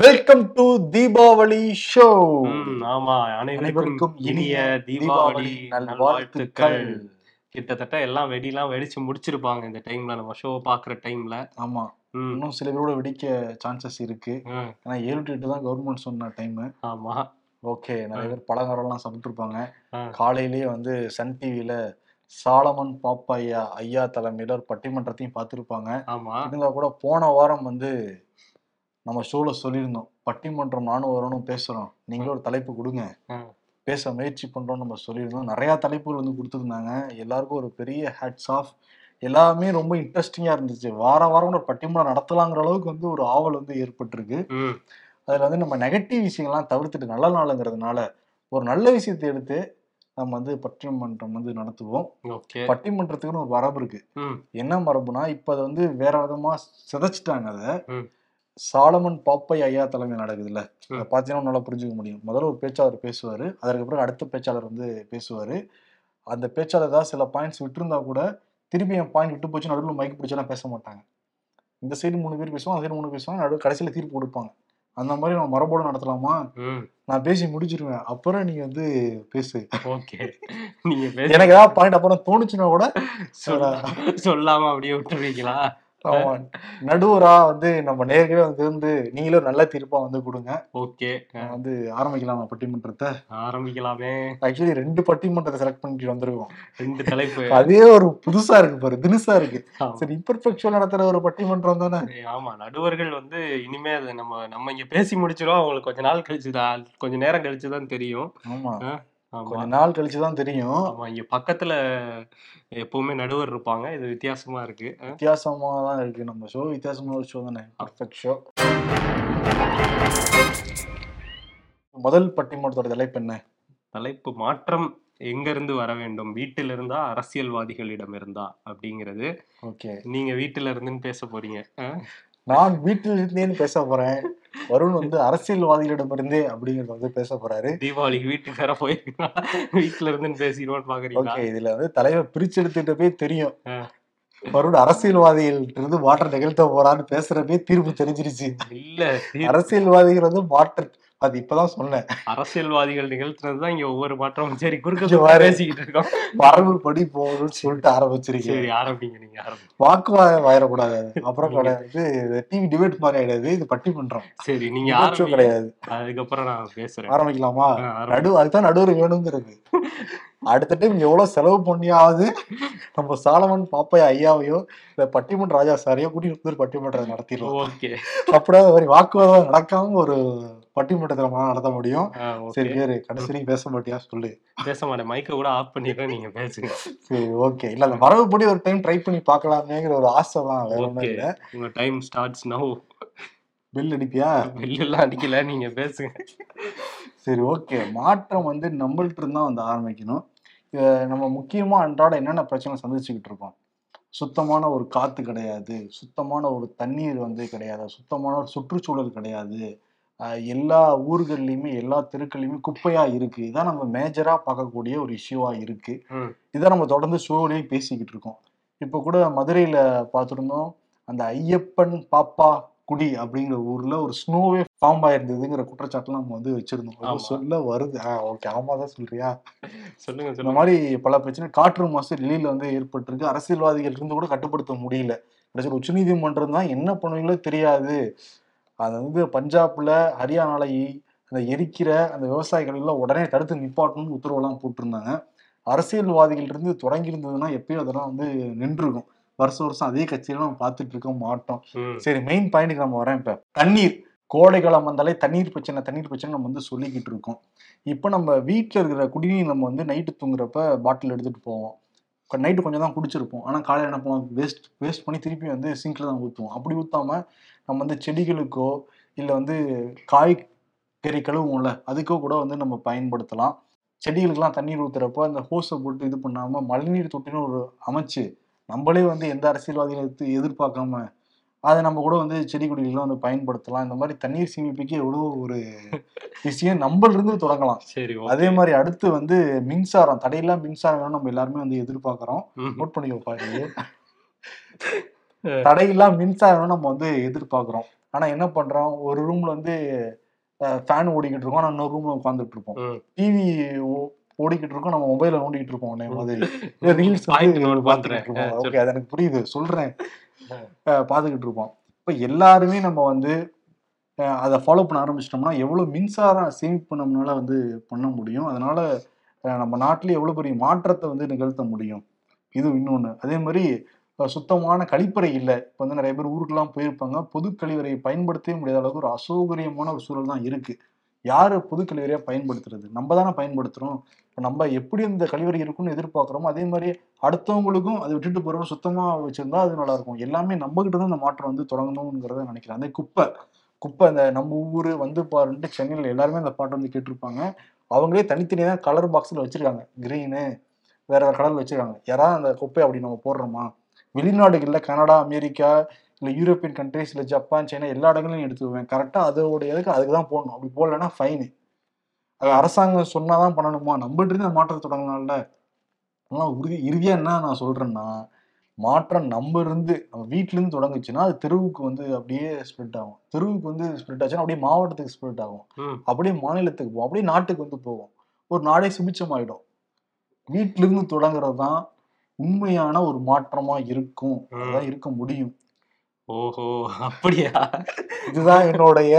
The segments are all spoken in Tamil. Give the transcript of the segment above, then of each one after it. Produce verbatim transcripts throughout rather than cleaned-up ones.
Welcome to Deepavali show. ஆமா, அனைவருக்கும் இனிய தீபாவளி நல்வாழ்த்துக்கள். கிட்டத்தட்ட எல்லாம் வெடிலாம் வெடிச்சு முடிச்சிருப்பாங்க இந்த டைம்ல, நம்ம ஷோ பாக்குற டைம்ல. ஆமா, இன்னும் சில பேரோட வெடிக்க சான்சஸ் இருக்கு. ஆனா ஏழு டு எட்டு தான் கவர்மெண்ட் சொன்ன டைம். ஆமா, ஓகே. நிறைய பேர் பலகாரம் எல்லாம் சாப்பிட்டுருப்பாங்க. காலையிலேயே வந்து சன் டிவில சாலமன் பாப்பையா ஐயா தலைமையில ஒரு பட்டிமன்றத்தையும் பார்த்திருப்பாங்க. இருந்தா கூட போன வாரம் வந்து நம்ம ஷோல சொல்லியிருந்தோம், பட்டிமன்றம் நானும் வரணும் பேசுறோம், நீங்களும் ஒரு தலைப்பு கொடுங்க, பேச முயற்சி பண்றோம் நம்ம சொல்லியிருந்தோம். நிறைய தலைப்புகள் வந்து கொடுத்துருந்தாங்க. எல்லாருக்கும் ஒரு பெரிய ஹேட்ஸ் ஆஃப். எல்லாமே ரொம்ப இன்ட்ரெஸ்டிங்கா இருந்துச்சு. வார வாரம் ஒரு பட்டிமன்றம் நடத்தலாங்கிற அளவுக்கு வந்து ஒரு ஆவல் வந்து ஏற்பட்டிருக்கு. அதுல வந்து நம்ம நெகட்டிவ் விஷயங்கள்லாம் தவிர்த்துட்டு நல்ல நாளுங்கிறதுனால ஒரு நல்ல விஷயத்தை எடுத்து நம்ம வந்து பட்டிமன்றம் வந்து நடத்துவோம். பட்டிமன்றத்துக்குன்னு ஒரு மரபு இருக்கு. என்ன மரபுனா, இப்ப அது வந்து வேற விதமா சிதைச்சிட்டாங்க. அதை சாலமன் பாப்பை ஐயா தலைமை நடக்குதுல்ல, அதை பார்த்தீங்கன்னா நல்லா புரிஞ்சுக்க முடியும். முதல்ல ஒரு பேச்சாளர் பேசுவாரு, அதுக்கப்புறம் அடுத்த பேச்சாளர் வந்து பேசுவாரு. அந்த பேச்சாளர் தான் சில பாயிண்ட்ஸ் விட்டுருந்தா கூட திருப்பி என் பாயிண்ட் விட்டு போச்சு நடுவில் மைக் பிடிச்செல்லாம் பேச மாட்டாங்க. இந்த சைடு மூணு பேர் பேசுவாங்க, அந்த சைடு மூணு பேசுவாங்க, நடுவில் கடைசியில தீர்ப்பு கொடுப்பாங்க. அந்த மாதிரி நம்ம மரபோடு நடத்தலாமா? நான் பேசி முடிச்சிருவேன், அப்புறம் நீங்க வந்து பேசு. ஓகே, நீங்க எனக்கு ஏதாவது பாயிண்ட் அப்புறம் தோணுச்சுன்னா கூட சொல்லாம அப்படியே விட்டுருவீங்களா? நடுவரா வந்து நம்ம நேர்களே வந்து இருந்து நீங்களும் நல்ல தீர்ப்பா வந்து கொடுங்க. ஓகே, வந்து ஆரம்பிக்கலாமா பட்டிமன்றத்தை? ஆரம்பிக்கலாமே. ஆக்சுவலி ரெண்டு பட்டிமன்றத்தை செலக்ட் பண்ணிட்டு வந்துருக்கோம், ரெண்டு தலைப்பு. அதே ஒரு புதுசா இருக்கு பாரு, தினுசா இருக்கு. சரி, இம்பர்ஃபெக்ஷன் நடத்துற ஒரு பட்டிமன்றம் தானே. ஆமா, நடுவர்கள் வந்து இனிமே அதை நம்ம நம்ம இங்க பேசி முடிச்சிடும். அவங்களுக்கு கொஞ்ச நாள் கழிச்சுதான், கொஞ்ச நேரம் கழிச்சுதான் தெரியும். ஆமா, கொஞ்ச நாள் கழிச்சுதான் தெரியும். ஆமா, இங்க பக்கத்துல எப்பவுமே நடுவர் இருப்பாங்க. இது வித்தியாசமா இருக்கு, வித்தியாசமா தான் இருக்கு. நம்ம ஷோ வித்தியாசமான ஒரு ஷோ தானே, பர்ஃபெக்ட் ஷோ. முதல் பட்டிமன்றத்தோட தலைப்பு என்ன? தலைப்பு மாற்றம் எங்க இருந்து வர வேண்டும், வீட்டில இருந்தா அரசியல்வாதிகளிடம் இருந்தா அப்படிங்கிறது. ஓகே, நீங்க வீட்டுல இருந்துன்னு பேச போறீங்க. நான் வீட்டில் இருந்தேன்னு பேச போறேன். வருண் வந்து அரசியல்வாதிகளிடமிருந்தே அப்படிங்கறத வந்து பேச போறாரு. தீபாவளி வீட்டுக்கு வேற போயிருக்கா, வீட்டுல இருந்து பேசிடுவோன்னு பாக்குறீங்க. இதுல வந்து தலைவர் பிரிச்சு எடுத்துட்டு போய் தெரியும், வருண் அரசியல்வாதிகள்ட்ட இருந்து மாற்றம் நிகழ்த்த போறான்னு பேசுறப்பே தீர்ப்பு தெரிஞ்சிருச்சு. இல்ல, அரசியல்வாதிகள் வந்து மாற்ற, அது இப்பதான் சொன்னேன், அரசியல்வாதிகள் நிகழ்த்துறதுதான் இங்க ஒவ்வொரு மாற்றமும். சரி, குறுக்கிட்டு இருக்கோம், மரபு படி போகணும்னு சொல்லிட்டு ஆரம்பிச்சிருக்கேன். ஆரம்பிங்க, நீங்க ஆரம்பிங்க. வாக்குவாதம் ஆயிடக்கூடாது, அப்புறம் கிடையாது டிவி டிபேட் மாதிரி ஆயிடாது, இது பட்டிமன்றம். சரி, நீங்க ஆரம்பிச்சு கிடையாது, அதுக்கப்புறம் நான் பேசுறேன். ஆரம்பிக்கலாமா? நடு அதுதான் நடுவர் வேணுங்கிறது. அடுத்த டைம் எவ்வளவு செலவு பண்ணியாவது நம்ம சாலமன் பாப்பையா ஐயாவையோ இந்த பட்டிமன்ற ராஜா சாரையோ கூட்டி வந்து பட்டிமன்றம் நடத்திடுவோம். ஓகே, அப்படியே மாதிரி வாக்குவாதம் நடக்காம ஒரு பட்டிமன்றத்தை நம்ம நடத்த முடியும். சரி, பேரு கடைசி நீங்க பேச மாட்டியா? சொல்லு. பேச மாட்டேன், மைக்கை கூட ஆஃப் பண்ணிடுறேன், நீங்க பேசுங்க. சரி, ஓகே. இல்ல, அந்த மரபுப்படி ஒரு டைம் ட்ரை பண்ணி பார்க்கலாமேங்கிற ஒரு ஆசை தான், வேற ஒன்றும் இல்லை. உங்க டைம் ஸ்டார்ட்ஸ் நவ். பில் அடிப்பியா? பில்லாம் அடிக்கல, நீங்க பேசுங்க. சரி, ஓகே. மாற்றம் வந்து நம்மள்ட்ட இருந்தா வந்து ஆரம்பிக்கணும். நம்ம முக்கியமா அன்றாட என்னென்ன பிரச்சனை சந்திச்சுக்கிட்டு இருக்கோம்? சுத்தமான ஒரு காத்து கிடையாது, சுத்தமான ஒரு தண்ணீர் வந்து கிடையாது, சுத்தமான ஒரு சுற்றுச்சூழல் கிடையாது. எல்லா ஊர்கள்லையுமே எல்லா தெருக்கள்லையுமே குப்பையா இருக்கு. இதான் நம்ம மேஜரா பார்க்கக்கூடிய ஒரு இஷ்யூவா இருக்கு. இதான் நம்ம தொடர்ந்து ஷோவிலேயே பேசிக்கிட்டு இருக்கோம். இப்ப கூட மதுரையில பார்த்துருந்தோம், அந்த ஐயப்பன் பாப்பா குடி அப்படிங்கிற ஊர்ல ஒரு ஸ்னோவே ஃபார்ம் ஆயிருந்ததுங்கிற குற்றச்சாட்டுலாம் நம்ம வந்து வச்சிருந்தோம். சொல்ல வருது. ஓகே, ஆமா தான் சொல்றியா? சொல்லுங்க. இந்த மாதிரி பல பிரச்சனை காற்று மாசு வெளியில வந்து ஏற்பட்டு இருக்கு. அரசியல்வாதிகள் இருந்து கூட கட்டுப்படுத்த முடியல. கடைசியில் உச்ச நீதிமன்றம் தான் என்ன பண்ணுவீங்களோ தெரியாது, அது வந்து பஞ்சாப்ல ஹரியானால அந்த எரிக்கிற அந்த விவசாயிகள் எல்லாம் உடனே தடுத்து நிப்பாட்டணும்னு உத்தரவெல்லாம் போட்டிருந்தாங்க. அரசியல்வாதிகள் இருந்து தொடங்கி இருந்ததுன்னா எப்பயும் அதெல்லாம் வந்து நின்றுருக்கும். வருஷம் வருஷம் அதே கட்சியில நம்ம பார்த்துட்டு இருக்க மாட்டோம். சரி, மெயின் பாயிண்ட்டுக்கு நம்ம வரேன். இப்ப தண்ணீர், கோடைக்காலம் வந்தாலே தண்ணீர் பிரச்சனை தண்ணீர் பிரச்சனை நம்ம வந்து சொல்லிக்கிட்டு இருக்கோம். இப்ப நம்ம வீட்டுல இருக்கிற குடிநீர் நம்ம வந்து நைட்டு தூங்குறப்ப பாட்டில் எடுத்துட்டு போவோம். நைட்டு கொஞ்சம் தான் குடிச்சிருப்போம், ஆனால் காலையில் என்ன போவோம், வேஸ்ட் வேஸ்ட் பண்ணி திருப்பி வந்து சிங்கில் தான் ஊற்றுவோம். அப்படி ஊற்றாம நம்ம வந்து செடிகளுக்கோ இல்லை வந்து காய்கறி கழுவுவோம்ல அதுக்கோ கூட வந்து நம்ம பயன்படுத்தலாம். செடிகளுக்கெல்லாம் தண்ணீர் ஊற்றுறப்போ அந்த ஹோஸை போட்டு இது பண்ணாமல் மழைநீர் தொட்டின்னு ஒரு அமைச்சு நம்மளே வந்து எந்த அரசியல்வாதிகளை எடுத்து எதிர்பார்க்காம அதை நம்ம கூட வந்து செடி கொடிகள்லாம் வந்து பயன்படுத்தலாம். இந்த மாதிரி தண்ணீர் சேமிப்புக்கு எவ்வளோ ஒரு விஷயம் நம்மள இருந்து தொடங்கலாம். சரி, அதே மாதிரி அடுத்து வந்து மின்சாரம், தடையில்லா மின்சாரம் நம்ம எல்லாருமே வந்து எதிர்பார்க்கிறோம். நோட் பண்ணிக்கோ பாருங்க, தடையில்லா மின்சாரம் நம்ம வந்து எதிர்பார்க்கிறோம். ஆனால் என்ன பண்ணுறோம், ஒரு ரூமில் வந்து ஃபேன் ஓடிக்கிட்டு இருக்கோம், ஆனால் இன்னொரு ரூமில் உட்காந்துட்டு இருப்போம், டிவி ஓடிக்கிட்டு இருக்கோம், நம்ம மொபைல நோண்டிக்கிட்டு இருப்போம் மாதிரி ரீல்ஸ் பார்த்துட்டு இருப்போம். ஓகே, அது எனக்கு புரியுது, சொல்கிறேன், பார்த்துக்கிட்டு இருப்போம். இப்போ எல்லாருமே நம்ம வந்து அதை ஃபாலோ பண்ண ஆரம்பிச்சிட்டோம்னா எவ்வளோ மின்சாரம் சேமிப்பு நம்மளால வந்து பண்ண முடியும், அதனால நம்ம நாட்டிலே எவ்வளோ பெரிய மாற்றத்தை வந்து நிகழ்த்த முடியும். இது இன்னொன்று. அதே மாதிரி சுத்தமான கழிப்பறை இல்லை. இப்போ வந்து நிறைய பேர் ஊருக்கெல்லாம் போயிருப்பாங்க, பொது கழிவறையை பயன்படுத்தவே முடியாத அளவுக்கு ஒரு அசௌகரியமான ஒரு சூழல் தான் இருக்குது. யார் பொது கழிவறையாக பயன்படுத்துறது? நம்ம தானே பயன்படுத்துகிறோம். இப்போ நம்ம எப்படி இந்த கழிவறை இருக்குன்னு எதிர்பார்க்குறோமோ அதே மாதிரி அடுத்தவங்களுக்கும் அதை விட்டுட்டு போகிறவங்க சுத்தமாக வச்சுருந்தா அது நல்லாயிருக்கும். எல்லாமே நம்மகிட்ட தான் இந்த மாற்றம் வந்து தொடங்கணுங்கிறத நினைக்கிறேன். அதே குப்பை குப்பை இந்த நம்ம ஊர் வந்து பாருன்ட்டு சென்னையில் எல்லாருமே அந்த பாட்டை வந்து கேட்டிருப்பாங்க. அவங்களே தனித்தனியாக கலர் பாக்ஸில் வச்சுருக்காங்க, க்ரீனு வேற வேறு கலரில் வச்சுருக்காங்க. யாராவது அந்த குப்பையை அப்படி நம்ம போடுறோமா? வெளிநாடுகளில் கனடா, அமெரிக்கா, இல்லை யூரோப்பியன் கண்ட்ரிஸ், இல்லை ஜப்பான், சைனா எல்லா இடங்களையும் எடுத்துக்குவேன். கரெக்டாக அதோடைய இதுக்கு அதுக்கு தான் போடணும். அப்படி போடலன்னா ஃபைனு. அது அரசாங்கம் சொன்னால் தான் பண்ணணுமா? நம்மகிட்டருந்து அந்த மாற்றம் தொடங்கினால. ஆனால் உறுதி இறுதியாக என்ன நான் சொல்கிறேன்னா, மாற்றம் நம்ம இருந்து நம்ம வீட்டிலேருந்து தொடங்குச்சுன்னா அது தெருவுக்கு வந்து அப்படியே ஸ்ப்ரெட் ஆகும். தெருவுக்கு வந்து ஸ்ப்ரெட் ஆச்சுன்னா அப்படியே மாவட்டத்துக்கு ஸ்ப்ரெட் ஆகும், அப்படியே மாநிலத்துக்கு போகும், அப்படியே நாட்டுக்கு வந்து போகும். ஒரு நாடே சுபிச்சமாயிடும். வீட்டிலிருந்து தொடங்குறது தான் உண்மையான ஒரு மாற்றமா இருக்கும், அதான் இருக்க முடியும். ஓஹோ, அப்படியா? இதுதான் என்னுடைய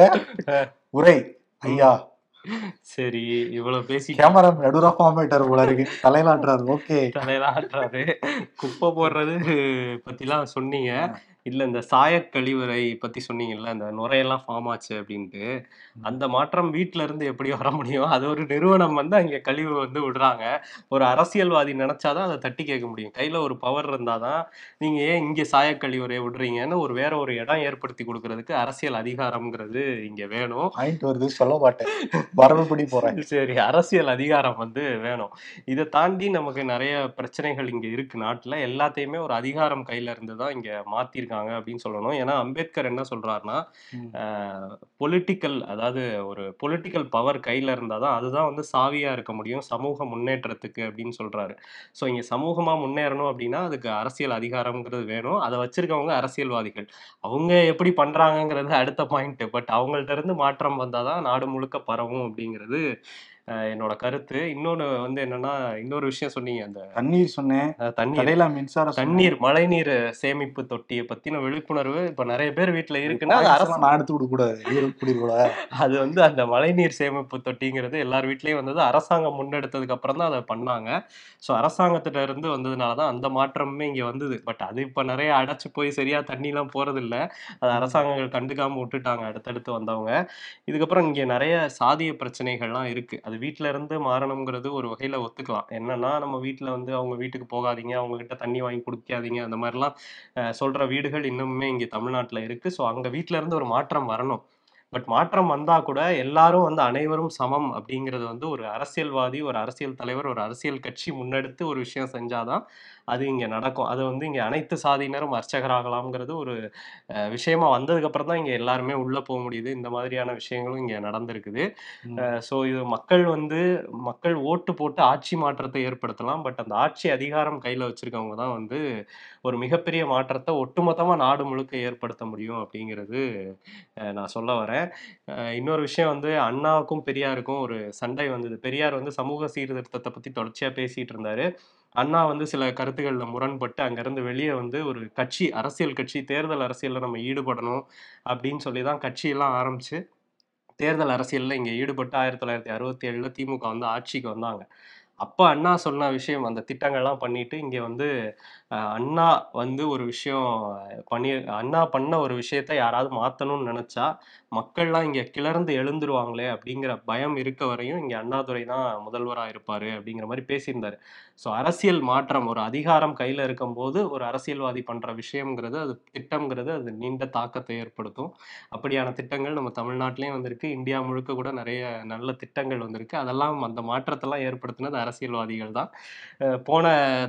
உரை ஐயா. சரி, இவ்வளவு பேசி கேமரா நடுரா ஃபார்மேட்டர் போல இருக்கு, தலையிலாட்டுறாரு. ஓகே, தலையிலாட்டுறாரு. குப்பை போடுறது பத்திலாம் சொன்னீங்க, இல்ல இந்த சாய கழிவறை பத்தி சொன்னீங்கல்ல, அந்த நுரையெல்லாம் ஃபார்ம் ஆச்சு அப்படின்ட்டு. அந்த மாற்றம் வீட்டுல இருந்து எப்படி வர முடியும்? அது ஒரு நிறுவனம் வந்து அங்க கழிவு வந்து விடுறாங்க. ஒரு அரசியல்வாதி நினைச்சாதான் அதை தட்டி கேட்க முடியும். கையில ஒரு பவர் இருந்தாதான் நீங்க ஏன் இங்க சாய கழிவறையை விடுறீங்கன்னு ஒரு வேற ஒரு இடம் ஏற்படுத்தி கொடுக்கறதுக்கு அரசியல் அதிகாரம்ங்கிறது இங்க வேணும். வருது சொல்ல மாட்டேன், வரவுபடி போறேன். சரி, அரசியல் அதிகாரம் வந்து வேணும். இதை தாண்டி நமக்கு நிறைய பிரச்சனைகள் இங்க இருக்கு நாட்டுல. எல்லாத்தையுமே ஒரு அதிகாரம் கையில இருந்துதான் இங்க மாத்திருக்க அப்படின்னு சொல்லணும். ஏன்னா அம்பேத்கர் என்ன சொல்றாருன்னா, பொலிட்டிக்கல், அதாவது ஒரு பொலிட்டிக்கல் பவர் கையில இருந்தாதான் அதுதான் வந்து சாவியா இருக்க முடியும் சமூக முன்னேற்றத்துக்கு அப்படின்னு சொல்றாரு. ஸோ இங்க சமூகமா முன்னேறணும் அப்படின்னா அதுக்கு அரசியல் அதிகாரம்ங்கிறது வேணும். அதை வச்சிருக்கவங்க அரசியல்வாதிகள், அவங்க எப்படி பண்றாங்கிறது அடுத்த பாயிண்ட். பட் அவங்கள்ட்ட இருந்து மாற்றம் வந்தாதான் நாடு முழுக்க பரவும் அப்படிங்கிறது என்னோட கருத்து. இன்னொன்னு வந்து என்னன்னா, இன்னொரு விஷயம் சொன்னீங்க, அந்த தண்ணீர் சொன்னேன், தண்ணீர் மின்சாரம், தண்ணீர் மழை நீர் சேமிப்பு தொட்டியை பத்தின விழிப்புணர்வு இப்ப நிறைய பேர் வீட்டுல இருக்குன்னா அரசாங்கம் எடுத்து விட கூடாது. அது வந்து அந்த மழை நீர் சேமிப்பு தொட்டிங்கிறது எல்லார் வீட்லயும் வந்தது, அரசாங்கம் முன்னெடுத்ததுக்கு அப்புறம் தான் அதை பண்ணாங்க. ஸோ அரசாங்கத்திட்ட இருந்து வந்ததுனாலதான் அந்த மாற்றமுமே இங்க வந்தது. பட் அது இப்ப நிறைய அடைச்சு போய் சரியா தண்ணி எல்லாம் போறது இல்லை, அது அரசாங்கங்கள் கண்டுக்காம விட்டுட்டாங்க அடுத்தடுத்து வந்தவங்க. இதுக்கப்புறம் இங்க நிறைய சாதிய பிரச்சனைகள்லாம் இருக்கு. அது வீட்டில இருந்து மாறணுங்கிறது ஒரு வகையில ஒத்துக்கலாம். என்னன்னா, நம்ம வீட்டுல வந்து அவங்க வீட்டுக்கு போகாதீங்க, அவங்க கிட்ட தண்ணி வாங்கி குடிக்காதீங்க, அந்த மாதிரி எல்லாம் சொல்ற வீடுகள் இன்னுமே இங்க தமிழ்நாட்டுல இருக்கு. சோ அங்க வீட்டுல இருந்து ஒரு மாற்றம் வரணும். பட் மாற்றம் வந்தா கூட எல்லாரும் வந்து அனைவரும் சமம் அப்படிங்கிறது வந்து ஒரு அரசியல்வாதி, ஒரு அரசியல் தலைவர், ஒரு அரசியல் கட்சி முன்னெடுத்து ஒரு விஷயம் செஞ்சாதான் அது இங்க நடக்கும். அது வந்து இங்க அனைத்து சாதியினரும் அர்ச்சகராகலாம்ங்கிறது ஒரு விஷயமா வந்ததுக்கு அப்புறம் தான் இங்க எல்லாருமே உள்ள போக முடியுது. இந்த மாதிரியான விஷயங்களும் இங்க நடந்திருக்குது. ஸோ இது மக்கள் வந்து மக்கள் ஓட்டு போட்டு ஆட்சி மாற்றத்தை ஏற்படுத்தலாம். பட் அந்த ஆட்சி அதிகாரம் கையில வச்சிருக்கவங்க தான் வந்து ஒரு மிகப்பெரிய மாற்றத்தை ஒட்டுமொத்தமா நாடு முழுக்க ஏற்படுத்த முடியும் அப்படிங்கிறது நான் சொல்ல வரேன். இன்னொரு விஷயம் வந்து, அண்ணாவுக்கும் பெரியாருக்கும் ஒரு சண்டை வந்தது. பெரியார் வந்து சமூக சீர்திருத்தத்தை பத்தி தொடர்ச்சியா பேசிட்டு இருந்தாரு. அண்ணா வந்து சில கருத்துக்கள்ல முரண்பட்டு அங்கிருந்து வெளியே வந்து ஒரு கட்சி, அரசியல் கட்சி, தேர்தல் அரசியல்ல நம்ம ஈடுபடணும் அப்படின்னு சொல்லிதான் கட்சியெல்லாம் ஆரம்பிச்சு தேர்தல் அரசியல்ல இங்க ஈடுபட்டு ஆயிரத்தி தொள்ளாயிரத்தி அறுபத்தி ஏழுல திமுக வந்து ஆட்சிக்கு வந்தாங்க. அப்போ அண்ணா சொன்ன விஷயம், அந்த திட்டங்கள்லாம் பண்ணிட்டு இங்கே வந்து அண்ணா வந்து ஒரு விஷயம் பண்ணி, அண்ணா பண்ண ஒரு விஷயத்த யாராவது மாற்றணும்னு நினச்சா மக்கள்லாம் இங்கே கிளர்ந்து எழுந்துருவாங்களே அப்படிங்கிற பயம் இருக்க வரையும் இங்கே அண்ணாதுரை தான் முதல்வராக இருப்பார் அப்படிங்கிற மாதிரி பேசியிருந்தார். ஸோ அரசியல் மாற்றம், ஒரு அதிகாரம் கையில் இருக்கும்போது ஒரு அரசியல்வாதி பண்ணுற விஷயங்கிறது, அது திட்டங்கிறது, அது நீண்ட தாக்கத்தை ஏற்படுத்தும். அப்படியான திட்டங்கள் நம்ம தமிழ்நாட்டிலையும் வந்திருக்கு, இந்தியா முழுக்க கூட நிறைய நல்ல திட்டங்கள் வந்திருக்கு. அதெல்லாம் அந்த மாற்றத்தெல்லாம் ஏற்படுத்தினது அரசியல்வாதிகள் தான். போன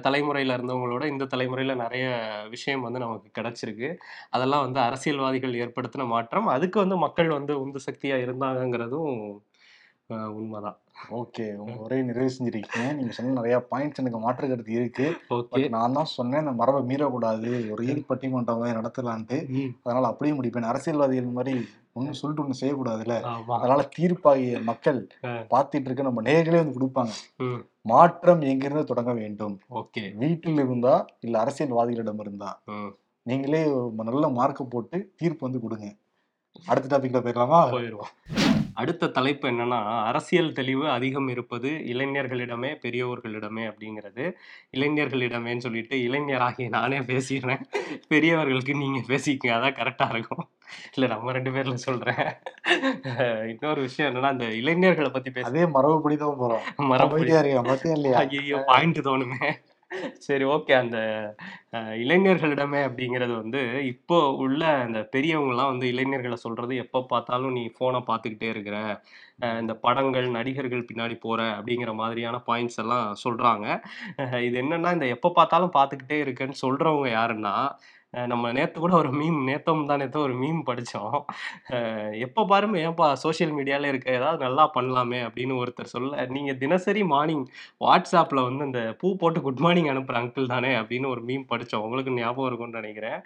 தலைமுறையில இருந்தவங்களோட இந்த தலைமுறையில நிறைய விஷயம் வந்து நமக்கு கிடைச்சிருக்கு. அதெல்லாம் வந்து அரசியல்வாதிகள் ஏற்படுத்தின மாற்றம். அதுக்கு வந்து மக்கள் வந்து உந்து சக்தியா இருந்தாங்கிறதும் உண்மைதான். ஓகே, உங்க ஒரே நிறைவு செஞ்சிருக்கீங்க. நீங்க சொன்ன நிறைய பாயிண்ட்ஸ் எனக்கு மாற்று கருத்து இருக்கு. ஓகே, நான் தான் சொன்னேன் நான் மரபை மீறக்கூடாது, ஒரு ஈல் பட்டிமன்றம் மாதிரி நடத்தலான்ட்டு, அதனால அப்படியே முடிப்பேன். அரசியல்வாதிகள் மாதிரி ஒன்னும் சொல்லிட்டு ஒண்ணு செய்யக்கூடாதுல்ல, அதனால தீர்ப்பாகிய மக்கள் பாத்துட்டு இருக்க நம்ம நேர்களே வந்து கொடுப்பாங்க. மாற்றம் எங்கிருந்து தொடங்க வேண்டும்? ஓகே, வீட்டில் இருந்தா இல்ல அரசியல்வாதிகளிடம் இருந்தா? நீங்களே நல்ல மார்க்க போட்டு தீர்ப்பு வந்து கொடுங்க. அடுத்த டாபிக்ல போயிடலாமா? போயிடுவோம். அடுத்த தலைப்பு என்னன்னா, அரசியல் தெளிவு அதிகம் இருப்பது இளைஞர்களிடமே பெரியவர்களிடமே அப்படிங்கிறது. இளைஞர்களிடமேன்னு சொல்லிட்டு இளைஞராகி நானே பேசிடுறேன், பெரியவர்களுக்கு நீங்க பேசிக்க, அதான் கரெக்டா இருக்கும். இல்லை, நம்ம ரெண்டு பேர்ல சொல்றேன். இன்னொரு விஷயம் என்னன்னா, அந்த இளைஞர்களை பத்தி பேச அதே மரபுப்படி தான் போறோம். மரபுப்படியா இருக்கு பாயிண்ட் தோணுமே. சரி, ஓகே. அந்த இளைஞர்களிடமே அப்படிங்கிறது வந்து இப்போ உள்ள அந்த பெரியவங்கலாம் வந்து இளைஞர்களை சொல்றது, எப்போ பார்த்தாலும் நீ ஃபோனை பார்த்துக்கிட்டே இருக்கிற, இந்த படங்கள் நடிகர்கள் பின்னாடி போற அப்படிங்கிற மாதிரியான பாயிண்ட்ஸ் எல்லாம் சொல்றாங்க. இது என்னன்னா, இந்த எப்போ பார்த்தாலும் பார்த்துக்கிட்டே இருக்குன்னு சொல்றவங்க யாருன்னா, நம்ம நேற்று கூட ஒரு மீம், நேத்தம் தான் நேற்று ஒரு மீம் படித்தோம். எப்போ பாருங்க ஏன்ப்பா சோஷியல் மீடியாவில் இருக்க ஏதாவது நல்லா பண்ணலாமே அப்படின்னு ஒருத்தர் சொல்ல, நீங்கள் தினசரி மார்னிங் வாட்ஸ்அப்பில் வந்து இந்த பூ போட்டு குட் மார்னிங் அனுப்புகிற அங்கிள் தானே அப்படின்னு ஒரு மீம் படித்தோம். உங்களுக்கு ஞாபகம் இருக்கும்னு நினைக்கிறேன்.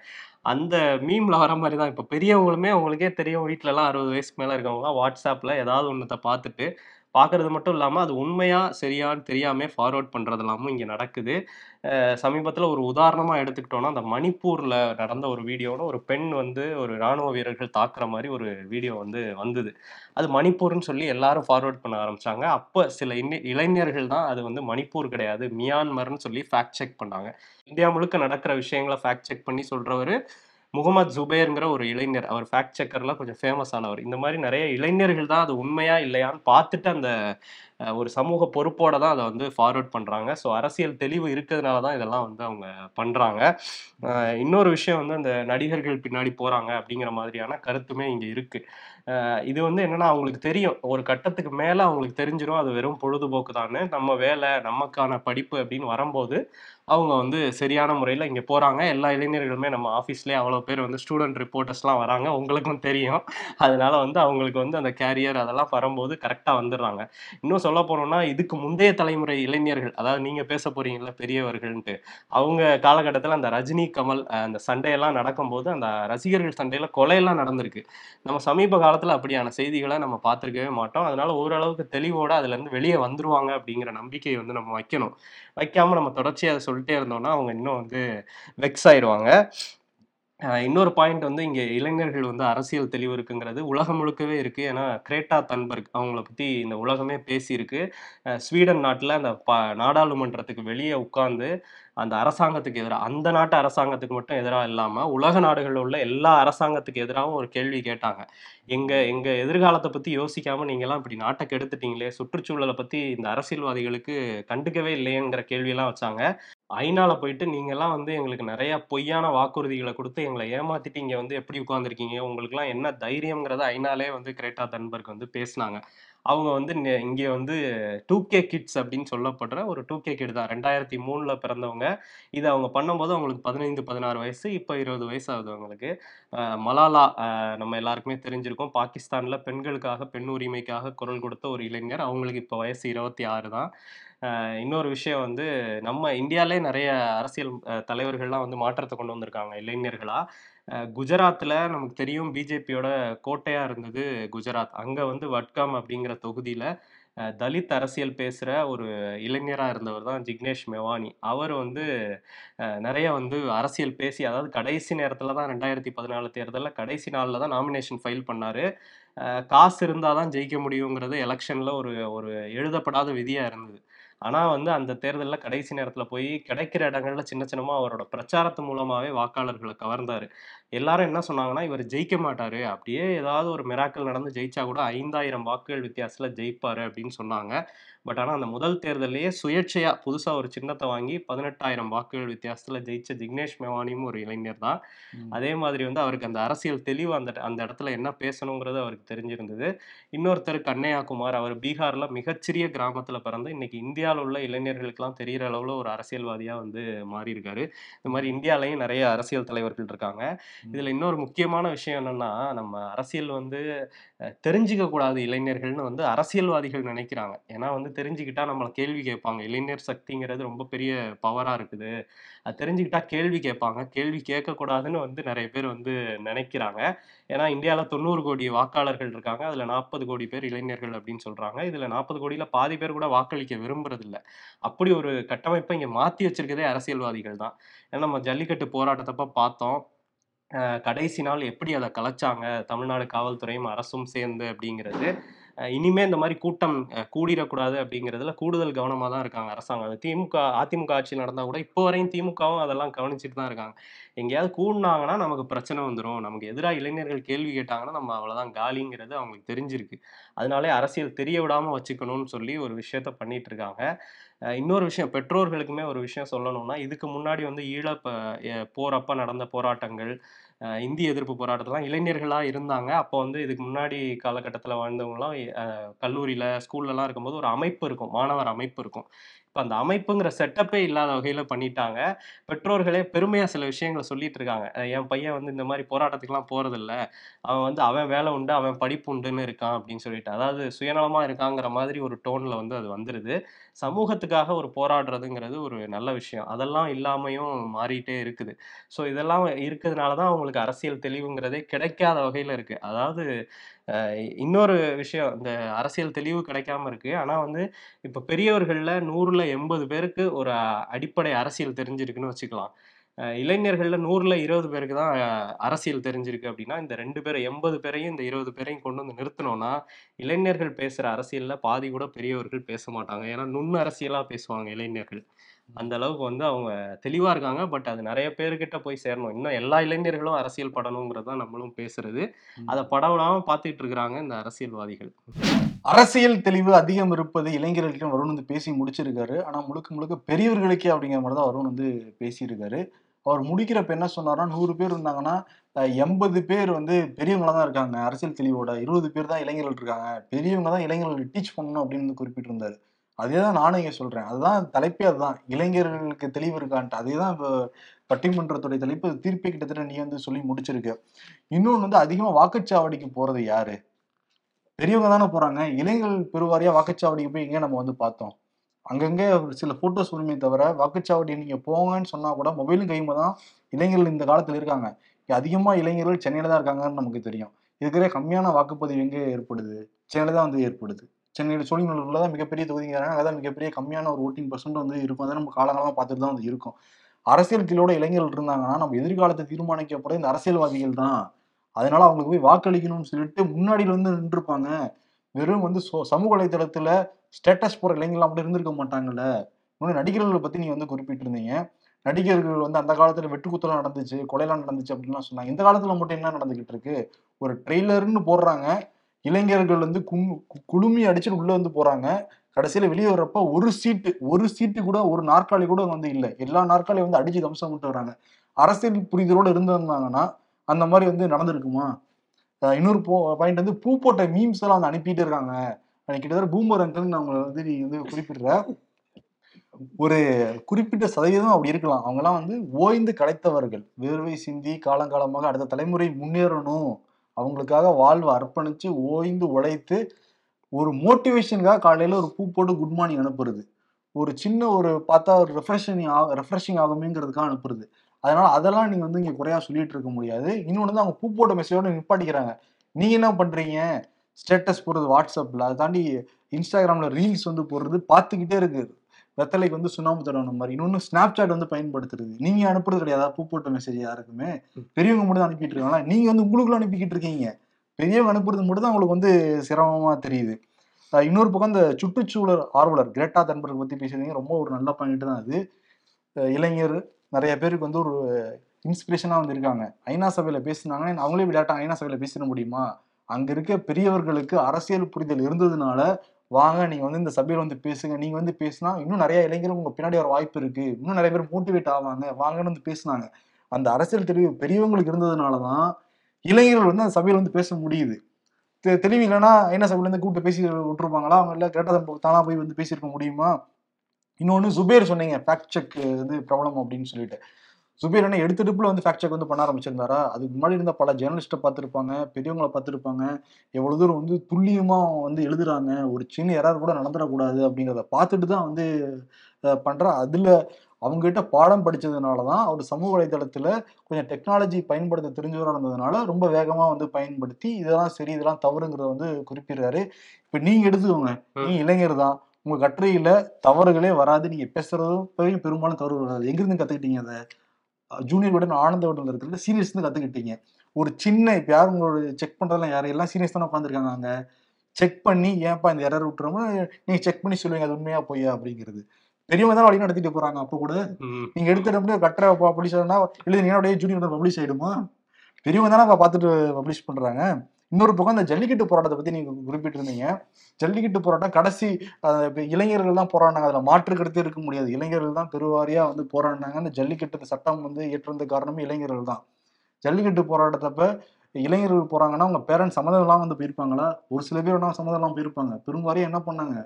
அந்த மீமில் வர மாதிரி தான் இப்போ பெரியவங்களுமே, அவங்களுக்கே தெரியும், வீட்டிலலாம் அறுபது வயசுக்கு மேலே இருக்கவங்களாம் வாட்ஸ்அப்பில் ஏதாவது ஒன்றத்தை பார்த்துட்டு, பார்க்கறது மட்டும் இல்லாமல் அது உண்மையாக சரியான்னு தெரியாமல் ஃபார்வேர்ட் பண்ணுறதெல்லாமும் இங்கே நடக்குது. சமீபத்தில் ஒரு உதாரணமாக எடுத்துக்கிட்டோன்னா, அந்த மணிப்பூரில் நடந்த ஒரு வீடியோட ஒரு பெண் வந்து ஒரு இராணுவ வீரர்கள் தாக்குற மாதிரி ஒரு வீடியோ வந்து வந்தது. அது மணிப்பூர்னு சொல்லி எல்லாரும் ஃபார்வேர்ட் பண்ண ஆரம்பித்தாங்க. அப்போ சில இன்னி இளைஞர்கள் தான் அது வந்து மணிப்பூர் கிடையாது மியான்மர்னு சொல்லி ஃபேக்ட் செக் பண்ணாங்க. இந்தியா முழுக்க நடக்கிற விஷயங்களை ஃபேக்ட் செக் பண்ணி சொல்கிறவர் முகமது ஜுபேருங்கிற ஒரு இளைஞர். அவர் ஃபேக்ட் செக்கர்லாம் கொஞ்சம் ஃபேமஸ் ஆனவர். இந்த மாதிரி நிறைய இளைஞர்கள் தான் அது உண்மையா இல்லையான்னு பார்த்துட்டு அந்த ஒரு சமூக பொறுப்போட தான் அதை வந்து ஃபார்வர்ட் பண்ணுறாங்க. ஸோ அரசியல் தெளிவு இருக்கிறதுனால தான் இதெல்லாம் வந்து அவங்க பண்ணுறாங்க. இன்னொரு விஷயம் வந்து, அந்த நடிகர்கள் பின்னாடி போகிறாங்க அப்படிங்கிற மாதிரியான கருத்துமே இங்கே இருக்குது. இது வந்து என்னென்னா, அவங்களுக்கு தெரியும், ஒரு கட்டத்துக்கு மேலே அவங்களுக்கு தெரிஞ்சிடும் அது வெறும் பொழுதுபோக்கு தானே, நம்ம வேலை நமக்கான படிப்பு அப்படின்னு வரும்போது அவங்க வந்து சரியான முறையில் இங்கே போகிறாங்க. எல்லா இளைஞர்களுமே நம்ம ஆஃபீஸ்லேயே அவ்வளோ பேர் வந்து ஸ்டூடெண்ட் ரிப்போர்ட்டர்ஸ்லாம் வராங்க, உங்களுக்கும் தெரியும். அதனால வந்து அவங்களுக்கு வந்து அந்த கேரியர் அதெல்லாம் வரும்போது கரெக்டாக வந்துடுறாங்க. இன்னும் சொல்ல போனோம்னா, இதுக்கு முந்தைய தலைமுறை இளைஞர்கள், அதாவது நீங்க பேச போறீங்கல்ல பெரியவர்கள்ட்டு, அவங்க காலகட்டத்தில் அந்த ரஜினி கமல் அந்த சண்டையெல்லாம் நடக்கும்போது, அந்த ரசிகர்கள் சண்டையில கொலையெல்லாம் நடந்திருக்கு. நம்ம சமீப காலத்தில் அப்படியான செய்திகளை நம்ம பார்த்துருக்கவே மாட்டோம். அதனால ஓரளவுக்கு தெளிவோட அதுல இருந்து வெளியே வந்துருவாங்க அப்படிங்கிற நம்பிக்கையை வந்து நம்ம வைக்கணும். வைக்காம நம்ம தொடர்ச்சியாக அதை சொல்லிட்டே இருந்தோம்னா அவங்க இன்னும் வந்து வெக்ஸ் ஆயிடுவாங்க. இன்னொரு பாயிண்ட் வந்து, இங்கே இளைஞர்கள் வந்து அரசியல் தெளிவு இருக்குங்கிறது உலகம் முழுக்கவே இருக்குது. ஏன்னா கிரேட்டா தன்பர்க் அவங்கள பற்றி இந்த உலகமே பேசியிருக்கு. ஸ்வீடன் நாட்டில் அந்த ப நாடாளுமன்றத்துக்கு வெளியே உட்கார்ந்து அந்த அரசாங்கத்துக்கு எதிராக, அந்த நாட்டு அரசாங்கத்துக்கு மட்டும் எதிராக இல்லாமல் உலக நாடுகளில் உள்ள எல்லா அரசாங்கத்துக்கு எதிராகவும் ஒரு கேள்வி கேட்டாங்க. எங்கள் எங்கள் எதிர்காலத்தை பற்றி யோசிக்காமல் நீங்கள்லாம் இப்படி நாட்டை கெடுத்துட்டீங்களே, சுற்றுச்சூழலை பற்றி இந்த அரசியல்வாதிகளுக்கு கண்டுக்கவே இல்லையங்கிற கேள்வியெல்லாம் வச்சாங்க. ஐநால போயிட்டு, நீங்கள்லாம் வந்து எங்களுக்கு நிறையா பொய்யான வாக்குறுதிகளை கொடுத்து எங்களை ஏமாத்திட்டு இங்கே வந்து எப்படி உட்காந்துருக்கீங்க, உங்களுக்குலாம் என்ன தைரியங்கிறத ஐநாலே வந்து கிரேட்டா தன்பர்க் வந்து பேசினாங்க. அவங்க வந்து இங்கே வந்து டூ கே கிட்ஸ் அப்படின்னு சொல்லப்படுற ஒரு டூ கே கிட் தான், ரெண்டாயிரத்தி மூணுல பிறந்தவங்க. இது அவங்க பண்ணும்போது அவங்களுக்கு பதினைந்து பதினாறு வயசு, இப்போ இருபது வயசு ஆகுது அவங்களுக்கு. மலாலா நம்ம எல்லாருக்குமே தெரிஞ்சிருக்கோம், பாகிஸ்தானில் பெண்களுக்காக பெண் உரிமைக்காக குரல் கொடுத்த ஒரு இளைஞர். அவங்களுக்கு இப்போ வயசு இருபத்தி ஆறு தான். இன்னொரு விஷயம் வந்து, நம்ம இந்தியாவிலே நிறைய அரசியல் தலைவர்கள்லாம் வந்து மாற்றத்தை கொண்டு வந்திருக்காங்க இளைஞர்களாக. குஜராத்தில் நமக்கு தெரியும் பிஜேபியோட கோட்டையாக இருந்தது குஜராத். அங்கே வந்து வட்காம் அப்படிங்கிற தொகுதியில் தலித் அரசியல் பேசுகிற ஒரு இளைஞராக இருந்தவர் தான் ஜிக்னேஷ் மேவானி. அவர் வந்து நிறைய வந்து அரசியல் பேசி, அதாவது கடைசி நேரத்தில் தான், ரெண்டாயிரத்தி பதினாலு தேர்தலில் கடைசி நாளில் தான் நாமினேஷன் ஃபைல் பண்ணார். காசு இருந்தால் தான் ஜெயிக்க முடியுங்கிறது எலெக்ஷனில் ஒரு ஒரு எழுதப்படாத விதியாக இருந்தது. ஆனால் வந்து அந்த தேர்தலில் கடைசி நேரத்தில் போய் கிடைக்கிற இடங்களில் சின்ன சின்னமாக அவரோட பிரச்சாரத்து மூலமாகவே வாக்காளர்களை கவர்ந்தார். எல்லாரும் என்ன சொன்னாங்கன்னா, இவர் ஜெயிக்க மாட்டார், அப்படியே ஏதாவது ஒரு மிராக்கள் நடந்து ஜெயிச்சா கூட ஐந்தாயிரம் வாக்குகள் வித்தியாசத்தில் ஜெயிப்பார் அப்படின்னு சொன்னாங்க. பட் ஆனால் அந்த முதல் தேர்தலையே சுயேட்சையாக புதுசாக ஒரு சின்னத்தை வாங்கி பதினெட்டாயிரம் வாக்குகள் வித்தியாசத்தில் ஜெயிச்ச ஜிக்னேஷ் மேவானியும் ஒரு இளைஞர் தான். அதே மாதிரி வந்து அவருக்கு அந்த அரசியல் தெளிவு, அந்த அந்த இடத்துல என்ன பேசணுங்கிறது அவருக்கு தெரிஞ்சிருந்தது. இன்னொருத்தர் கண்ணையாகுமார். அவர் பீகாரில் மிகச்சிறிய கிராமத்தில் பிறந்து இன்னைக்கு இந்தியா உள்ள இளைஞர்களுக்கெல்லாம் தெரிகிற அளவில் ஒரு அரசியல்வாதியாக வந்து மாறி இருக்காரு. இந்த மாதிரி இந்தியாலையும் நிறைய அரசியல் தலைவர்கள் இருக்காங்க. இதுல இன்னொரு முக்கியமான விஷயம் என்னன்னா, நம்ம அரசியல் வந்து தெரிஞ்சுக்க கூடாது இளைஞர்கள்னு வந்து அரசியல்வாதிகள் நினைக்கிறாங்க. ஏன்னா வந்து தெரிஞ்சுக்கிட்டா நம்மளை கேள்வி கேட்பாங்க, இளைஞர் சக்திங்கிறது ரொம்ப பெரிய பவரா இருக்குது, அது தெரிஞ்சுக்கிட்டா கேள்வி கேட்பாங்க, கேள்வி கேட்கக்கூடாதுன்னு வந்து நிறைய பேர் வந்து நினைக்கிறாங்க. ஏன்னா இந்தியாவில தொண்ணூறு கோடி வாக்காளர்கள் இருக்காங்க, அதுல நாற்பது கோடி பேர் இளைஞர்கள் அப்படின்னு சொல்றாங்க. இதுல நாற்பது கோடியில பாதி பேர் கூட வாக்களிக்க விரும்புறது இல்லை. அப்படி ஒரு கட்டமைப்பை இங்க மாத்தி வச்சிருக்கதே அரசியல்வாதிகள் தான். ஏன்னா நம்ம ஜல்லிக்கட்டு போராட்டத்தப்ப பார்த்தோம், கடைசி நாள் எப்படி அதை கலைச்சாங்க தமிழ்நாடு காவல்துறையும் அரசும் சேர்ந்து அப்படிங்கிறது. இனிமே இந்த மாதிரி கூட்டம் கூடிடக்கூடாது அப்படிங்கிறதுல கூடுதல் கவனமாக தான் இருக்காங்க அரசாங்கம். திமுக அதிமுக ஆட்சி நடந்தால் கூட இப்போ வரையும் திமுகவும் அதெல்லாம் கவனிச்சுட்டு தான் இருக்காங்க. எங்கேயாவது கூடினாங்கன்னா நமக்கு பிரச்சனை வந்துடும், நமக்கு எதிராக இளைஞர்கள் கேள்வி கேட்டாங்கன்னா நம்ம அவ்வளோதான் காலிங்கிறது அவங்களுக்கு தெரிஞ்சிருக்கு. அதனாலே அரசியல் தெரிய விடாமல் வச்சுக்கணும்னு சொல்லி ஒரு விஷயத்த பண்ணிட்டு இருக்காங்க. இன்னொரு விஷயம், பெற்றோர்களுக்குமே ஒரு விஷயம் சொல்லணும்னா, இதுக்கு முன்னாடி வந்து ஈழ போறப்ப நடந்த போராட்டங்கள், இந்திய எதிர்ப்பு போராட்டத்தெல்லாம் இளைஞர்களாக இருந்தாங்க. அப்போ வந்து இதுக்கு முன்னாடி காலகட்டத்தில் வாழ்ந்தவங்களாம் கல்லூரியில் ஸ்கூல்லலாம் இருக்கும்போது ஒரு அமைப்பு இருக்கும், மாணவர் அமைப்பு இருக்கும். இப்போ அந்த அமைப்புங்கிற செட்டப்பே இல்லாத வகையில் பண்ணிட்டாங்க. பெற்றோர்களே பெருமையாக சில விஷயங்களை சொல்லிட்டு இருக்காங்க. என் பையன் வந்து இந்த மாதிரி போராட்டத்துக்குலாம் போகிறதில்ல, அவன் வந்து அவன் வேலை உண்டு அவன் படிப்பு உண்டுன்னு இருக்கான் அப்படின்னு சொல்லிட்டு, அதாவது சுயநலமாக இருக்காங்கிற மாதிரி ஒரு டோனில் வந்து அது வந்துடுது. சமூகத்துக்காக ஒரு போராடுறதுங்கிறது ஒரு நல்ல விஷயம், அதெல்லாம் இல்லாமையும் மாறிட்டே இருக்குது. ஸோ இதெல்லாம் இருக்கிறதுனால தான் அவங்களுக்கு அரசியல் தெளிவுங்கிறதே கிடைக்காத வகையில் இருக்குது. அதாவது இன்னொரு விஷயம், இந்த அரசியல் தெளிவு கிடைக்காம இருக்கு. ஆனால் வந்து இப்போ பெரியவர்களில் நூறுல எண்பது பேருக்கு ஒரு அடிப்படை அரசியல் தெரிஞ்சிருக்குன்னு வச்சுக்கலாம். இளைஞர்களில் நூறுல இருபது பேருக்கு தான் அரசியல் தெரிஞ்சிருக்கு அப்படின்னா, இந்த ரெண்டு பேர் எண்பது பேரையும் இந்த இருபது பேரையும் கொண்டு வந்து நிறுத்தணும்னா இளைஞர்கள் பேசுகிற அரசியலில் பாதி கூட பெரியவர்கள் பேச மாட்டாங்க. ஏன்னா நுண் அரசியலாக பேசுவாங்க இளைஞர்கள். அந்த அளவுக்கு வந்து அவங்க தெளிவாக இருக்காங்க. பட் அது நிறைய பேர்கிட்ட போய் சேரணும். இன்னும் எல்லா இளைஞர்களும் அரசியல் படணுங்கிறதா நம்மளும் பேசுறது, அதை படவிடாமல் பார்த்துட்டு இருக்கிறாங்க இந்த அரசியல்வாதிகள். அரசியல் தெளிவு அதிகம் இருப்பது இளைஞர்கள்கிட்ட வருண் வந்து பேசி முடிச்சிருக்காரு. ஆனால் முழுக்க முழுக்க பெரியவர்களுக்கே அப்படிங்கிற மாதிரி தான் வருண் வந்து பேசியிருக்காரு. அவர் முடிக்கிறப்ப என்ன சொன்னார்னா, நூறு பேர் இருந்தாங்கன்னா எண்பது பேர் வந்து பெரியவங்களா தான் இருக்காங்க அரசியல் தெளிவோட, இருபது பேர் தான் இளைஞர்கள் இருக்காங்க, பெரியவங்க தான் இளைஞர்களுக்கு டீச் பண்ணணும் அப்படின்னு குறிப்பிட்டிருந்தாரு. அதே தான் நானும் இங்கே சொல்கிறேன். அதுதான் தலைப்பே, அதுதான் இளைஞர்களுக்கு தெளிவு இருக்கான்ட்டு. அதே தான் இப்போ பட்டிமன்றத்துடைய தலைப்பு தீர்ப்பே கிட்டத்தட்ட நீ வந்து சொல்லி முடிச்சிருக்கு. இன்னொன்று வந்து, அதிகமாக வாக்குச்சாவடிக்கு போகிறது யாரு? பெரியவங்க தானே போகிறாங்க. இளைஞர்கள் பெருவாரியாக வாக்குச்சாவடிக்கு போய் எங்கே நம்ம வந்து பார்த்தோம்? அங்கங்கே சில ஃபோட்டோஸ் உரிமையை தவிர வாக்குச்சாவடி நீங்கள் போங்கன்னு சொன்னால் கூட மொபைலும் கையுமா தான் இளைஞர்கள் இந்த காலத்தில் இருக்காங்க. அதிகமாக இளைஞர்கள் சென்னையில் தான் இருக்காங்கன்னு நமக்கு தெரியும். இதுக்கிற கம்மியான வாக்குப்பதிவு எங்கே ஏற்படுது? சென்னையில் தான் வந்து ஏற்படுது. சென்னையில் சோழிங்கநல்லூரில் தான் மிகப்பெரிய தொகுதிங்கிறாங்க. அதான் மிகப்பெரிய கம்மியான ஒரு ஓட்டிங் பர்சன்ட் வந்து இருக்கும். அதை நம்ம காலகாலமாக பார்த்துட்டு தான் வந்து இருக்கும். அரசியல் கீழோட இளைஞர்கள் இருந்தாங்கன்னா நம்ம எதிர்காலத்தை தீர்மானிக்க போகிற இந்த அரசியல்வாதிகள் தான். அதனால அவங்களுக்கு போய் வாக்களிக்கணும்னு சொல்லிட்டு முன்னாடியில் வந்து நின்றுருப்பாங்க. வெறும் வந்து சோ சமூக வலைதளத்தில் ஸ்டேட்டஸ் போகிற இளைஞர்களாக மட்டும் இருந்திருக்க மாட்டாங்கல்ல. இன்னொன்று நடிகர்களை பற்றி நீங்கள் வந்து குறிப்பிட்டிருந்தீங்க. நடிகர்கள் வந்து அந்த காலத்தில் வெட்டுக்குத்தலாம் நடந்துச்சு, கொலையெல்லாம் நடந்துச்சு அப்படின்லாம் சொன்னாங்க. இந்த காலத்தில் மட்டும் என்ன நடந்துக்கிட்டு இருக்கு? ஒரு ட்ரெய்லர்னு போடுறாங்க, இளைஞர்கள் வந்து கும் குழுமி அடிச்சுட்டு உள்ளே வந்து போகிறாங்க. கடைசியில் வெளியே வர்றப்ப ஒரு சீட்டு ஒரு சீட்டு கூட ஒரு நாற்காலி கூட வந்து இல்லை. எல்லா நாற்காலியும் வந்து அடிச்சு தம்சம் விட்டு வராங்க. அரசியல் புரிதலோடு இருந்திருந்தாங்கன்னா அந்த மாதிரி வந்து நடந்திருக்குமா? இன்னொரு போ பாயிண்ட் வந்து, பூ போட்ட மீம்ஸ் எல்லாம் வந்து அனுப்பிட்டு இருக்காங்க. அன்னைக்கு கிட்டத்தட்ட பூமர் அங்கிள்னு அவங்களை வந்து நீ வந்து குறிப்பிடுற ஒரு குறிப்பிட்ட சதவீதம் அப்படி இருக்கலாம். அவங்கெல்லாம் வந்து ஓய்ந்து கலைத்தவர்கள், வேர்வை சிந்தி காலங்காலமாக அடுத்த தலைமுறை முன்னேறணும், அவங்களுக்காக வாழ்வை அர்ப்பணித்து ஓய்ந்து உழைத்து ஒரு மோட்டிவேஷனுக்காக காலையில் ஒரு பூ போட்டு குட் மார்னிங் அனுப்புறது, ஒரு சின்ன ஒரு பார்த்தா ஒரு ரெஃப்ரெஷிங் ஆக ரெஃப்ரெஷிங் ஆகுமேங்கிறதுக்காக அனுப்புறது. அதனால் அதெல்லாம் நீங்கள் வந்து இங்கே குறையாக சொல்லிகிட்டு இருக்க முடியாது. இன்னொன்று வந்து, அவங்க பூ போட்ட மெசேஜோடு நிப்பாட்டிக்கிறாங்க. நீங்கள் என்ன பண்ணுறீங்க? ஸ்டேட்டஸ் போடுறது வாட்ஸ்அப்பில், அதை தாண்டி இன்ஸ்டாகிராமில் ரீல்ஸ் வந்து போடுறது, பார்த்துக்கிட்டே இருக்குது. வெத்தலைக்கு வந்து சுண்ணாம்பு தடவை மாதிரி. இன்னொன்று ஸ்னாப் சாட் வந்து பயன்படுத்துறது. நீங்கள் அனுப்புறது கிடையாதா பூ போட்ட மெசேஜ்? யாருக்குமே பெரியவங்க மட்டும் தான் அனுப்பிட்டு இருக்காங்களா? நீங்கள் வந்து உங்களுக்குள்ள அனுப்பிக்கிட்டு இருக்கீங்க. பெரியவங்க அனுப்புறது மட்டும் தான் உங்களுக்கு வந்து சிரமமாக தெரியுது. இன்னொரு பக்கம் இந்த சுற்றுச்சூழல் ஆர்வலர் கிரேட்டா தன்பர்க் பற்றி பேசுறீங்க. ரொம்ப ஒரு நல்ல பாயிண்ட் தான் அது. இளைஞர் நிறைய பேருக்கு வந்து ஒரு இன்ஸ்பிரேஷனாக வந்து இருக்காங்க. ஐநா சபையில் பேசினாங்கன்னா அவங்களே விளையாட்டாங்க, ஐநா சபையில் பேசிட முடியுமா? அங்கே இருக்க பெரியவர்களுக்கு அரசியல் புரிதல் இருந்ததுனால, வாங்க நீங்கள் வந்து இந்த சபையில் வந்து பேசுங்க, நீங்கள் வந்து பேசினா இன்னும் நிறைய இளைஞர்கள் உங்கள் பின்னாடி ஒரு வாய்ப்பு இருக்குது, இன்னும் நிறைய பேர் மோட்டிவேட் ஆவாங்க, வாங்கன்னு வந்து பேசினாங்க. அந்த அரசியல் தெளிவு பெரியவங்களுக்கு இருந்ததுனால தான் இளைஞர்கள் வந்து அந்த சபையில் வந்து பேச முடியுது. தெ தெளிவு இல்லைன்னா ஐநா சபையிலேருந்து கூப்பிட்டு பேசி விட்டுருப்பாங்களா? அவங்க இல்லை கிரேட்டா தன்பர்க் தானா போய் வந்து பேசியிருக்க முடியுமா? இன்னொன்று, சுபேர் சொன்னீங்க ஃபேக்ட் செக் வந்து ப்ராப்ளம் அப்படின்னு சொல்லிட்டு. சுபீரனை எடுத்துடுப்புல வந்து ஃபேக்ட் செக் வந்து பண்ண ஆரம்பிச்சிருந்தாரா? அதுக்கு முன்னாடி இருந்த பல ஜேர்னலிஸ்ட்டை பார்த்துருப்பாங்க, பெரியவங்களை பார்த்துருப்பாங்க, எவ்வளோ தூரம் வந்து துல்லியமாக வந்து எழுதுறாங்க, ஒரு சின்ன எரர் கூட நடந்துடக்கூடாது அப்படிங்கிறத பார்த்துட்டு தான் வந்து பண்ணுறா. அதில் அவங்ககிட்ட பாடம் படித்ததுனால தான் அவர் சமூக வலைதளத்தில் கொஞ்சம் டெக்னாலஜி பயன்படுத்த தெரிஞ்சவராக இருந்ததுனால ரொம்ப வேகமாக வந்து பயன்படுத்தி இதெல்லாம் சரி இதெல்லாம் தவறுங்கிறத வந்து குறிப்பிடுறாரு. இப்போ நீங்கள் எடுத்துக்கோங்க, நீங்கள் இளைஞர் தான், உங்கள் கட்டுரையில் தவறுகளே வராது, நீங்கள் பேசுகிறதும் பெரும்பாலும் தவறு வராது. எங்கேருந்து கற்றுக்கிட்டீங்க? அதை ஜூனியர் விடன் ஆனந்த விடன் இருக்கிறது சீனியர்ஸ்னு கற்றுக்கிட்டீங்க. ஒரு சின்ன இப்போ யாரும் உங்களோட செக் பண்ணுறதுலாம் யாரும் எல்லாம் சீனியர்ஸ் தானே உட்காந்துருக்காங்க. அங்கே செக் பண்ணி ஏன்ப்பா இந்த எரர் விட்டுறோமோ நீங்கள் செக் பண்ணி சொல்லுவீங்க அது உண்மையாக போயா அப்படிங்கிறது. பெரியவங்க தான் வழி நடத்திட்டு போறாங்க. அப்போ கூட நீங்க எடுத்துட்டு கட்டுரை பப்ளிஷ் ஆனா எழுதுனீங்கன்னா ஜூனியர் பப்ளிஷ் ஆயிடுமா? பெரியவங்க தானே பார்த்துட்டு பப்ளிஷ் பண்றாங்க. இன்னொரு பக்கம் அந்த ஜல்லிக்கட்டு போராட்டத்தை பத்தி நீங்க குறிப்பிட்டு இருந்தீங்க. ஜல்லிக்கட்டு போராட்டம் கடைசி இளைஞர்கள் தான் போராடினாங்க, அதுல மாற்று கருத்து இருக்க முடியாது. இளைஞர்கள் தான் பெருவாரியா வந்து போராடினாங்க. அந்த ஜல்லிக்கட்டு சட்டம் வந்து ஏற்றுறது காரணமே இளைஞர்கள் தான். ஜல்லிக்கட்டு போராட்டத்தப்ப இளைஞர்கள் போறாங்கன்னா அவங்க பேரண்ட்ஸ் சம்மதம் எல்லாம் வந்து போயிருப்பாங்களா? ஒரு சில பேர் வேணா சம்மதம் எல்லாம் போயிருப்பாங்க. பெரும்பாரியா என்ன பண்ணாங்க,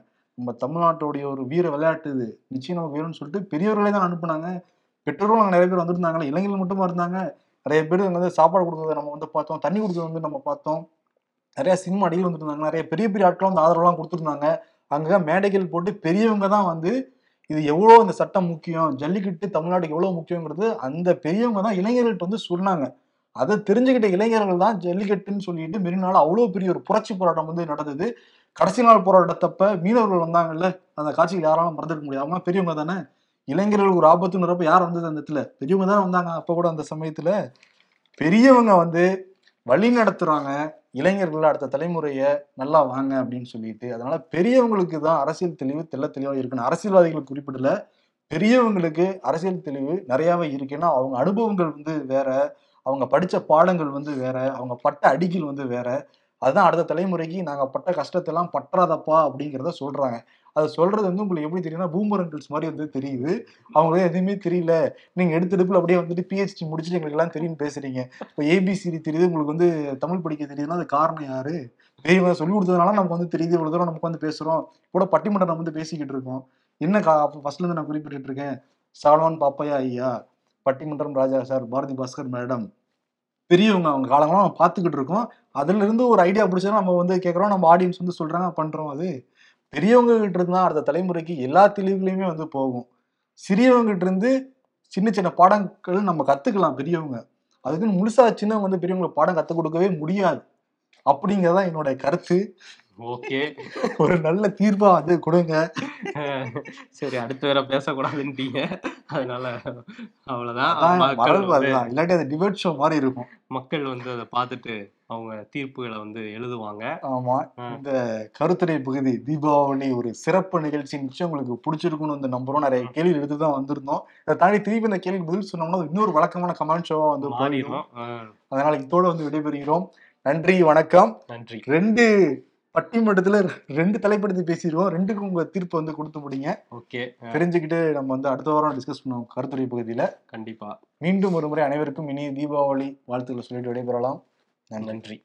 நம்ம தமிழ்நாட்டுடைய ஒரு வீர விளையாட்டு இது, நிச்சயம் நமக்கு வீரம்னு சொல்லிட்டு பெரியவர்களே தான் அனுப்புனாங்க. பெற்றோரும் நாங்கள் நிறைய பேர் வந்துருந்தாங்களே, இளைஞர்கள் மட்டுமா இருந்தாங்க? நிறைய பேர் வந்து சாப்பாடு கொடுத்ததை நம்ம வந்து பார்த்தோம், தண்ணி கொடுத்தது வந்து நம்ம பார்த்தோம், நிறையா சினிமா அடிகள் வந்துருந்தாங்க, நிறைய பெரிய பெரிய ஆட்களும் வந்து ஆதரவுலாம் கொடுத்துருந்தாங்க. அங்கே மேடைகள் போட்டு பெரியவங்க தான் வந்து இது எவ்வளோ இந்த சட்டம் முக்கியம், ஜல்லிக்கட்டு தமிழ்நாட்டுக்கு எவ்வளோ முக்கியங்கிறது அந்த பெரியவங்க தான் இளைஞர்கள்ட்ட வந்து சொன்னாங்க. அதை தெரிஞ்சுக்கிட்ட இளைஞர்கள் தான் ஜல்லிக்கட்டுன்னு சொல்லிட்டு மெரினால அவ்வளோ பெரிய ஒரு புரட்சி போராட்டம் வந்து நடந்தது. கடைசி நாள் போராட்டத்தப்ப மீனவர்கள் வந்தாங்கல்ல, அந்த காட்சிகள் யாராலும் மறந்துக்க முடியாது. அவங்களாம் பெரியவங்க தானே. இளைஞர்களுக்கு ஒரு ஆபத்துங்கிறப்ப யார் வந்தது? அந்த இடத்துல பெரியவங்க தானே வந்தாங்க. அப்போ கூட அந்த சமயத்துல பெரியவங்க வந்து வழி நடத்துறாங்க இளைஞர்கள், அடுத்த தலைமுறையை நல்லா வாங்க அப்படின்னு சொல்லிட்டு. அதனால பெரியவங்களுக்கு தான் அரசியல் தெளிவு தெல்ல தெளிவாக இருக்குன்னு அரசியல்வாதிகள் குறிப்பிடல, பெரியவங்களுக்கு அரசியல் தெளிவு நிறையாவே இருக்குன்னா அவங்க அனுபவங்கள் வந்து வேற, அவங்க படித்த பாடங்கள் வந்து வேற, அவங்க பட்ட அடிகள் வந்து வேற. அதுதான் அடுத்த தலைமுறைக்கு நாங்கள் பட்ட கஷ்டத்தெல்லாம் பற்றாதப்பா அப்படிங்கிறத சொல்கிறாங்க. அதை சொல்கிறது வந்து உங்களுக்கு எப்படி தெரியும்னா பூமரங்கிள்ஸ் மாதிரி வந்து தெரியுது. அவங்களே எதுவுமே தெரியல, நீங்கள் எடுத்தெடுப்பில் அப்படியே வந்துட்டு பிஹெச்டி முடிச்சுட்டு எங்களுக்கெல்லாம் தெரியும்னு பேசுகிறீங்க. இப்போ ஏபிசிடி தெரியுது, உங்களுக்கு வந்து தமிழ் படிக்க தெரியுதுன்னா அது காரணம் யார்? பெரியவங்க சொல்லி கொடுத்ததுனால நமக்கு வந்து தெரியுது, இவ்வளோ தூரம் நமக்கு வந்து பேசுகிறோம். கூட பட்டிமன்றம் வந்து பேசிக்கிட்டு இருக்கோம். என்ன கா ஃபர்ஸ்ட்லேருந்து நான் குறிப்பிட்டு இருக்கேன், சால்வான் பாப்பையா ஐயா, பட்டிமன்றம் ராஜா சார், பாரதி பாஸ்கர் மேடம், பெரியவங்க அவங்க காலங்களாம் நம்ம பார்த்துக்கிட்டு இருக்கோம். அதுல இருந்து ஒரு ஐடியா பிடிச்சா நம்ம வந்து கேட்குறோம், நம்ம ஆடியன்ஸ் வந்து சொல்றாங்க பண்றோம். அது பெரியவங்க கிட்ட இருந்தா அடுத்த தலைமுறைக்கு எல்லா தெளிவுகளையுமே வந்து போகும். சிறியவங்க கிட்ட இருந்து சின்ன சின்ன பாடங்கள் நம்ம கத்துக்கலாம். பெரியவங்க அதுக்குன்னு முழுசா சின்னவங்க வந்து பெரியவங்களுக்கு பாடம் கற்றுக் கொடுக்கவே முடியாது அப்படிங்கிறதான் என்னோட கருத்து. ஓகே, ஒரு நல்ல தீர்ப்பா வந்து கொடுங்க. சரி, அடுத்து வேற பேசக்கூடாதுன்ட்டீங்க, அதனால அவ்வளவுதான். இல்லாட்டி அது டிபேட் ஷோ மாதிரி இருக்கும், மக்கள் வந்து அதை பார்த்துட்டு அவங்க தீர்ப்புகளை வந்து எழுதுவாங்க. ஆமா, இந்த கருத்துரை பகுதி தீபாவளி ஒரு சிறப்பு நிகழ்ச்சி. நிச்சயம் உங்களுக்கு பிடிச்சிருக்குன்னு வந்து நம்புறோம். நிறைய கேள்வி எடுத்துதான் வந்திருந்தோம். அதை தாண்டி திருப்பி இந்த கேள்வி பதில் சொன்னோம்னா இன்னொரு வழக்கமான கமெண்ட் ஷோவா வந்து மாறிடும். அதனால இதோட வந்து விடைபெறுகிறோம். நன்றி, வணக்கம். நன்றி. ரெண்டு பட்டிமன்றத்துல ரெண்டு தலைப்படுத்தி பேசிடுவோம். ரெண்டுக்கும் உங்க தீர்ப்பு வந்து கொடுத்து முடிங்க. ஓகே, தெரிஞ்சுக்கிட்டு நம்ம வந்து அடுத்த வாரம் டிஸ்கஸ் பண்ணுவோம் கருத்துரை பகுதியில. கண்டிப்பா மீண்டும் ஒரு முறை அனைவருக்கும் இனிய தீபாவளி வாழ்த்துக்களை சொல்லிட்டு விடைபெறலாம். நன்றி.